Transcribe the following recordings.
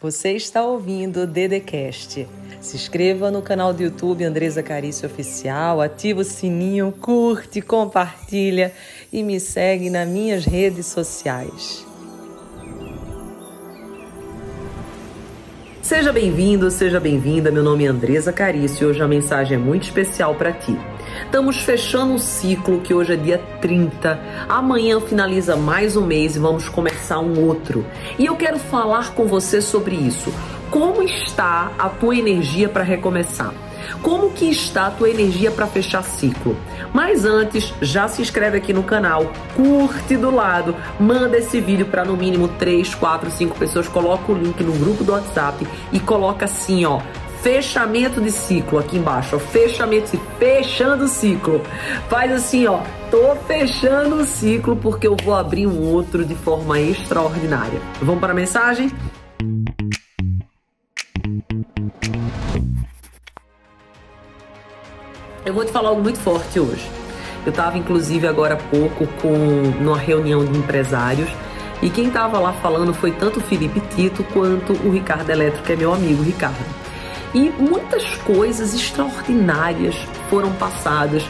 Você está ouvindo o DDCast. Se inscreva no canal do YouTube Andreza Carício Oficial, ativa o sininho, curte, compartilha e me segue nas minhas redes sociais. Seja bem-vindo, seja bem-vinda. Meu nome é Andreza Carício e hoje a mensagem é muito especial para ti. Estamos fechando um ciclo que hoje é dia 30. Amanhã finaliza mais um mês e vamos começar um outro. E eu quero falar com você sobre isso. Como está a tua energia para recomeçar? Como que está a tua energia para fechar ciclo? Mas antes, já se inscreve aqui no canal, curte do lado, manda esse vídeo para no mínimo 3, 4, 5 pessoas, coloca o link no grupo do WhatsApp e coloca assim, ó, fechamento de ciclo aqui embaixo, ó, fechando o ciclo. Faz assim, ó, tô fechando o ciclo porque eu vou abrir um outro de forma extraordinária. Vamos para a mensagem? Eu vou te falar algo muito forte hoje. Eu estava, inclusive, agora há pouco numa reunião de empresários e quem estava lá falando foi tanto o Felipe Tito quanto o Ricardo Eletro, que é meu amigo Ricardo. E muitas coisas extraordinárias foram passadas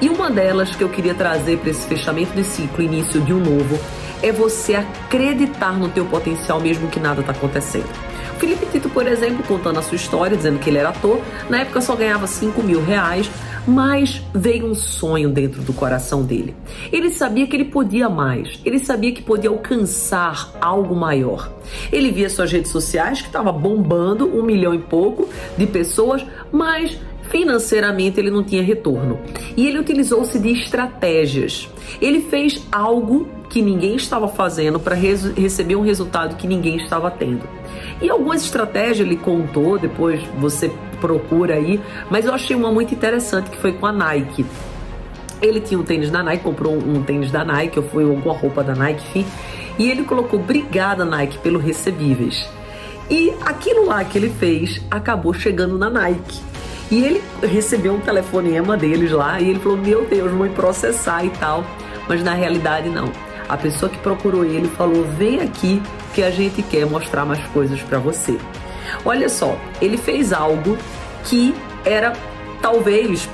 e uma delas que eu queria trazer para esse fechamento de ciclo, início de um novo, é você acreditar no teu potencial mesmo que nada está acontecendo. O Felipe Tito, por exemplo, contando a sua história, dizendo que ele era ator, na época só ganhava 5 mil reais, mas veio um sonho dentro do coração dele. Ele sabia que ele podia mais, ele sabia que podia alcançar algo maior. Ele via suas redes sociais, que estava bombando 1 milhão e pouco de pessoas, mas financeiramente ele não tinha retorno. E ele utilizou-se de estratégias. Ele fez algo que ninguém estava fazendo para receber um resultado que ninguém estava tendo. E algumas estratégias ele contou, depois você procura aí, mas eu achei uma muito interessante que foi com a Nike. Ele tinha um tênis da Nike, comprou um tênis da Nike, ou foi alguma roupa da Nike, enfim, e ele colocou obrigada Nike pelo recebíveis. E aquilo lá que ele fez acabou chegando na Nike. E ele recebeu um telefonema deles lá e ele falou, meu Deus, vão me processar e tal, mas na realidade não. A pessoa que procurou ele falou, vem aqui que a gente quer mostrar mais coisas para você. Olha só, ele fez algo que era, talvez,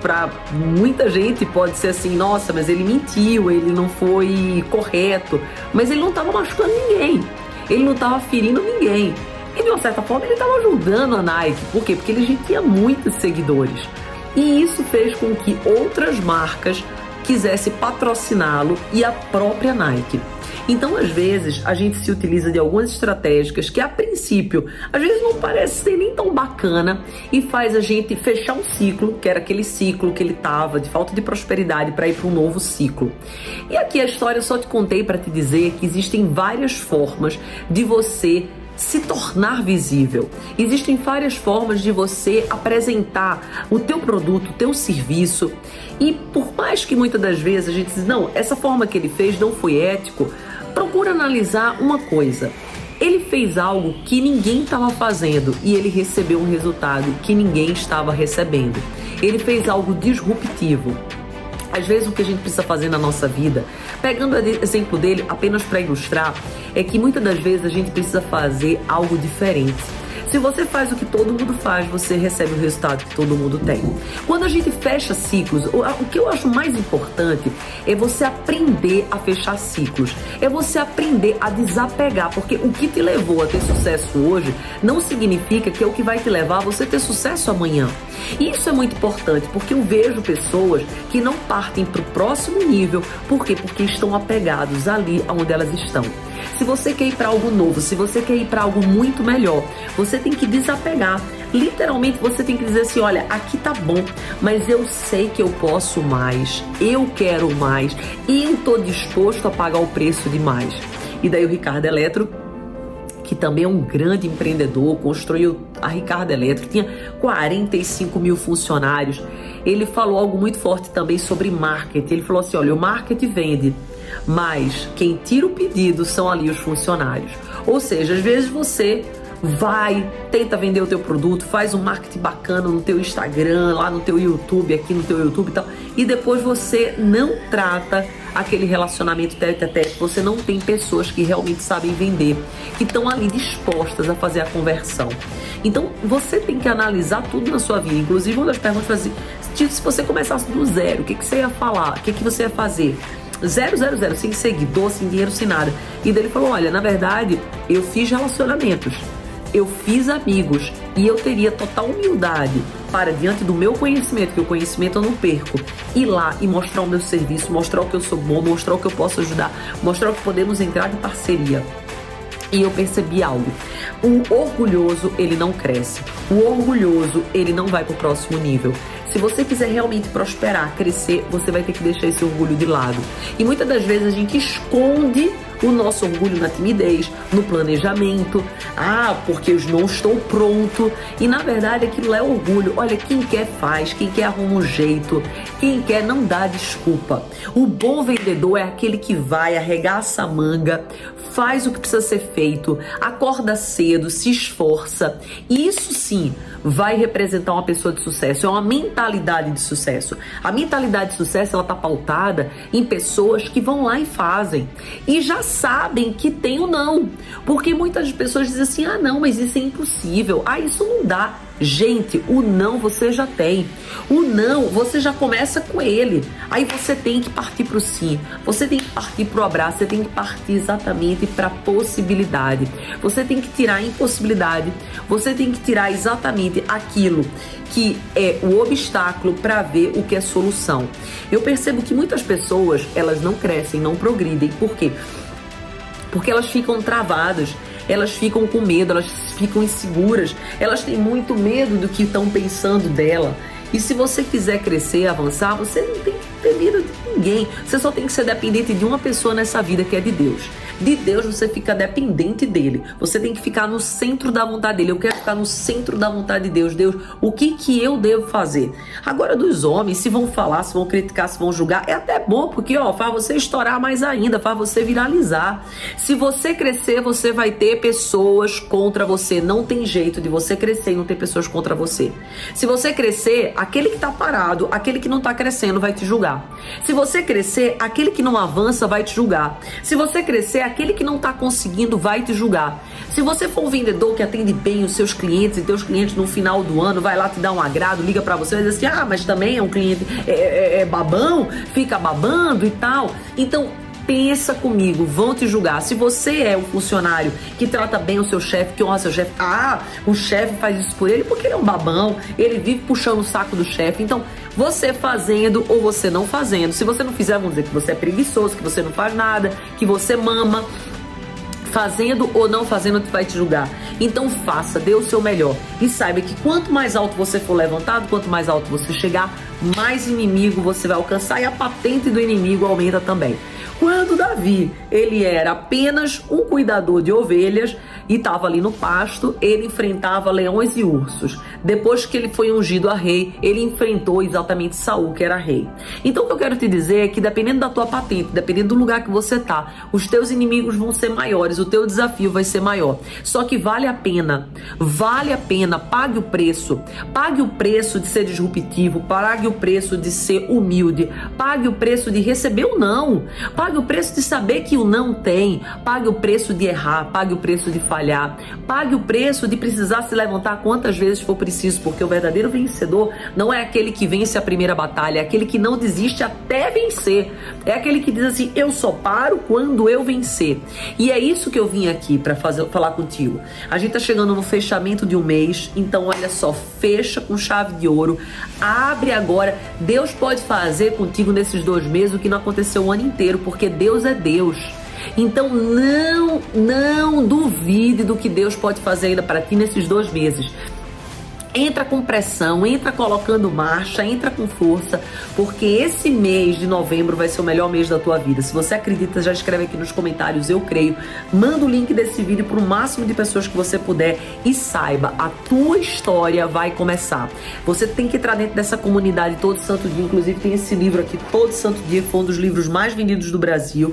para muita gente pode ser assim, nossa, mas ele mentiu, ele não foi correto, mas ele não estava machucando ninguém, ele não estava ferindo ninguém. E de uma certa forma ele estava ajudando a Nike. Por quê? Porque ele já tinha muitos seguidores. E isso fez com que outras marcas quisesse patrociná-lo e a própria Nike. Então, às vezes, a gente se utiliza de algumas estratégias que, a princípio, às vezes não parece ser nem tão bacana e faz a gente fechar um ciclo, que era aquele ciclo que ele estava, de falta de prosperidade, para ir para um novo ciclo. E aqui a história eu só te contei para te dizer que existem várias formas de você se tornar visível. Existem várias formas de você apresentar o teu produto, o teu serviço. E por mais que muitas das vezes a gente diz, não, essa forma que ele fez não foi ético, procura analisar uma coisa. Ele fez algo que ninguém estava fazendo e ele recebeu um resultado que ninguém estava recebendo. Ele fez algo disruptivo. Às vezes o que a gente precisa fazer na nossa vida, pegando o exemplo dele apenas para ilustrar, é que muitas das vezes a gente precisa fazer algo diferente. Se você faz o que todo mundo faz, você recebe o resultado que todo mundo tem. Quando a gente fecha ciclos, o que eu acho mais importante é você aprender a fechar ciclos. É você aprender a desapegar, porque o que te levou a ter sucesso hoje não significa que é o que vai te levar a você ter sucesso amanhã. E isso é muito importante, porque eu vejo pessoas que não partem para o próximo nível. Por quê? Porque estão apegados ali onde elas estão. Se você quer ir para algo novo, se você quer ir para algo muito melhor, você tem que desapegar. Literalmente você tem que dizer assim, olha, aqui tá bom, mas eu sei que eu posso mais, eu quero mais e eu tô disposto a pagar o preço de mais. E daí o Ricardo Eletro, que também é um grande empreendedor, construiu a Ricardo Eletro, tinha 45 mil funcionários. Ele falou algo muito forte também sobre marketing. Ele falou assim, olha, o marketing vende, mas quem tira o pedido são ali os funcionários. Ou seja, às vezes você vai, tenta vender o teu produto, faz um marketing bacana no teu Instagram, lá no teu YouTube, aqui no teu YouTube e tal, e depois você não trata aquele relacionamento tete a tete, você não tem pessoas que realmente sabem vender, que estão ali dispostas a fazer a conversão. Então, você tem que analisar tudo na sua vida. Inclusive, uma das perguntas foi assim, se você começasse do zero, o que você ia falar? O que você ia fazer? 000, sem seguidor, sem dinheiro, sem nada. E daí ele falou, olha, na verdade, eu fiz relacionamentos, eu fiz amigos, e eu teria total humildade para, diante do meu conhecimento, que o conhecimento eu não perco, ir lá e mostrar o meu serviço, mostrar o que eu sou bom, mostrar o que eu posso ajudar, mostrar o que podemos entrar em parceria. E eu percebi algo, o orgulhoso ele não cresce, o orgulhoso ele não vai para o próximo nível. Se você quiser realmente prosperar, crescer, você vai ter que deixar esse orgulho de lado. E muitas das vezes a gente esconde o nosso orgulho na timidez, no planejamento. Ah, porque eu não estou pronto. E na verdade aquilo é orgulho. Olha, quem quer faz, quem quer arruma um jeito, quem quer não dá desculpa. O bom vendedor é aquele que vai, arregaça a manga, faz o que precisa ser feito, acorda cedo, se esforça. E isso sim vai representar uma pessoa de sucesso, é uma mentalidade de sucesso. A mentalidade de sucesso, ela tá pautada em pessoas que vão lá e fazem. E já sabem que tem ou não. Porque muitas pessoas dizem assim, ah não, mas isso é impossível, ah isso não dá. Gente, o não você já tem. O não, você já começa com ele. Aí você tem que partir para o sim. Você tem que partir para o abraço. Você tem que partir exatamente para a possibilidade. Você tem que tirar a impossibilidade. Você tem que tirar exatamente aquilo que é o obstáculo para ver o que é solução. Eu percebo que muitas pessoas, elas não crescem, não progridem. Por quê? Porque elas ficam travadas. Elas ficam com medo, elas ficam inseguras, elas têm muito medo do que estão pensando dela. E se você quiser crescer, avançar, você não tem que ter medo de ninguém. Você só tem que ser dependente de uma pessoa nessa vida, que é de Deus. De Deus você fica dependente dele. Você tem que ficar no centro da vontade dele. Eu quero ficar no centro da vontade de Deus. Deus, o que que eu devo fazer? Agora dos homens, se vão falar, se vão criticar, se vão julgar, é até bom, porque ó, faz você estourar mais ainda, faz você viralizar. Se você crescer, você vai ter pessoas contra você. Não tem jeito de você crescer e não ter pessoas contra você. Se você crescer, aquele que está parado, aquele que não está crescendo vai te julgar. Se você crescer, aquele que não avança vai te julgar. Se você crescer, aquele que não está conseguindo vai te julgar. Se você for um vendedor que atende bem os seus clientes e teus clientes no final do ano vai lá te dar um agrado, liga para você e diz assim, ah, mas também é um cliente babão, fica babando e tal. Então, pensa comigo, vão te julgar. Se você é um funcionário que trata bem o seu chefe, que honra seu chefe, ah, o chefe faz isso por ele porque ele é um babão, ele vive puxando o saco do chefe. Então, você fazendo ou você não fazendo, se você não fizer, vão dizer que você é preguiçoso, que você não faz nada, que você mama. Fazendo ou não fazendo, vai te julgar. Então faça, dê o seu melhor. E saiba que quanto mais alto você for levantado, quanto mais alto você chegar, mais inimigo você vai alcançar. E a patente do inimigo aumenta também. Quando Davi, ele era apenas um cuidador de ovelhas e estava ali no pasto, ele enfrentava leões e ursos. Depois que ele foi ungido a rei, ele enfrentou exatamente Saul, que era rei. Então o que eu quero te dizer é que dependendo da tua patente, dependendo do lugar que você tá, os teus inimigos vão ser maiores, o teu desafio vai ser maior. Só que vale a pena, pague o preço de ser disruptivo, pague o preço de ser humilde, pague o preço de receber o não, pague o preço de saber que o não tem, pague o preço de errar, pague o preço de falhar, pague o preço de precisar se levantar quantas vezes for preciso, porque o verdadeiro vencedor não é aquele que vence a primeira batalha, é aquele que não desiste até vencer, é aquele que diz assim, eu só paro quando eu vencer. E é isso que eu vim aqui para falar contigo. A gente tá chegando no fechamento de um mês, então olha só, fecha com chave de ouro, abre agora. Deus pode fazer contigo nesses 2 meses o que não aconteceu o ano inteiro, porque Deus é Deus. Então não duvide do que Deus pode fazer ainda para ti nesses 2 meses. Entra com pressão, entra colocando marcha, entra com força, porque esse mês de novembro vai ser o melhor mês da tua vida. Se você acredita, já escreve aqui nos comentários, eu creio. Manda o link desse vídeo para o máximo de pessoas que você puder e saiba, a tua história vai começar. Você tem que entrar dentro dessa comunidade Todo Santo Dia, inclusive tem esse livro aqui, Todo Santo Dia, que foi um dos livros mais vendidos do Brasil.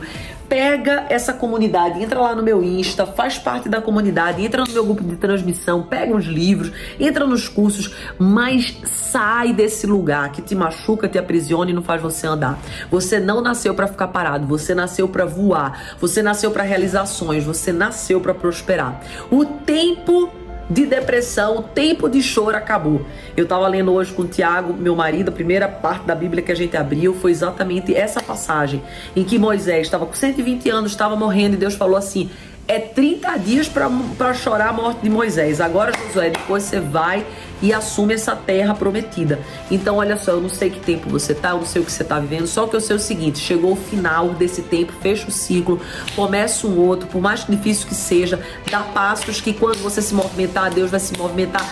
pega essa comunidade, entra lá no meu Insta, faz parte da comunidade, entra no meu grupo de transmissão, pega os livros, entra nos cursos, mas sai desse lugar que te machuca, te aprisiona e não faz você andar. Você não nasceu para ficar parado, você nasceu para voar, você nasceu para realizar sonhos, você nasceu para prosperar. O tempo de depressão, o tempo de choro acabou. Eu estava lendo hoje com o Tiago, meu marido, a primeira parte da Bíblia que a gente abriu foi exatamente essa passagem, em que Moisés estava com 120 anos, estava morrendo, e Deus falou assim, é 30 dias para chorar a morte de Moisés. Agora, Josué, depois você vai e assume essa terra prometida. Então, olha só, eu não sei que tempo você tá, eu não sei o que você tá vivendo, só que eu sei o seguinte, chegou o final desse tempo, fecha o ciclo, começa um outro, por mais difícil que seja, dá passos que quando você se movimentar, Deus vai se movimentar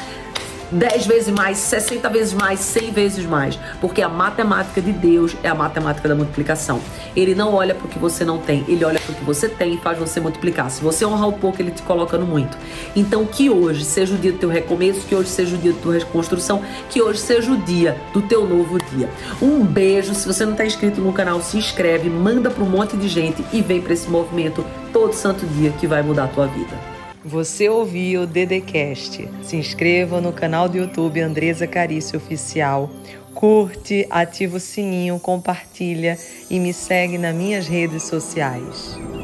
10 vezes mais, 60 vezes mais, 100 vezes mais, porque a matemática de Deus é a matemática da multiplicação. Ele não olha para o que você não tem, ele olha para o que você tem e faz você multiplicar. Se você honrar o pouco, ele te coloca no muito. Então que hoje seja o dia do teu recomeço, que hoje seja o dia da tua reconstrução, que hoje seja o dia do teu novo dia. Um beijo, se você não está inscrito no canal, se inscreve, manda para um monte de gente e vem para esse movimento todo santo dia que vai mudar a tua vida. Você ouviu o DDCast. Se inscreva no canal do YouTube Andreza Carício Oficial. Curte, ativa o sininho, compartilha e me segue nas minhas redes sociais.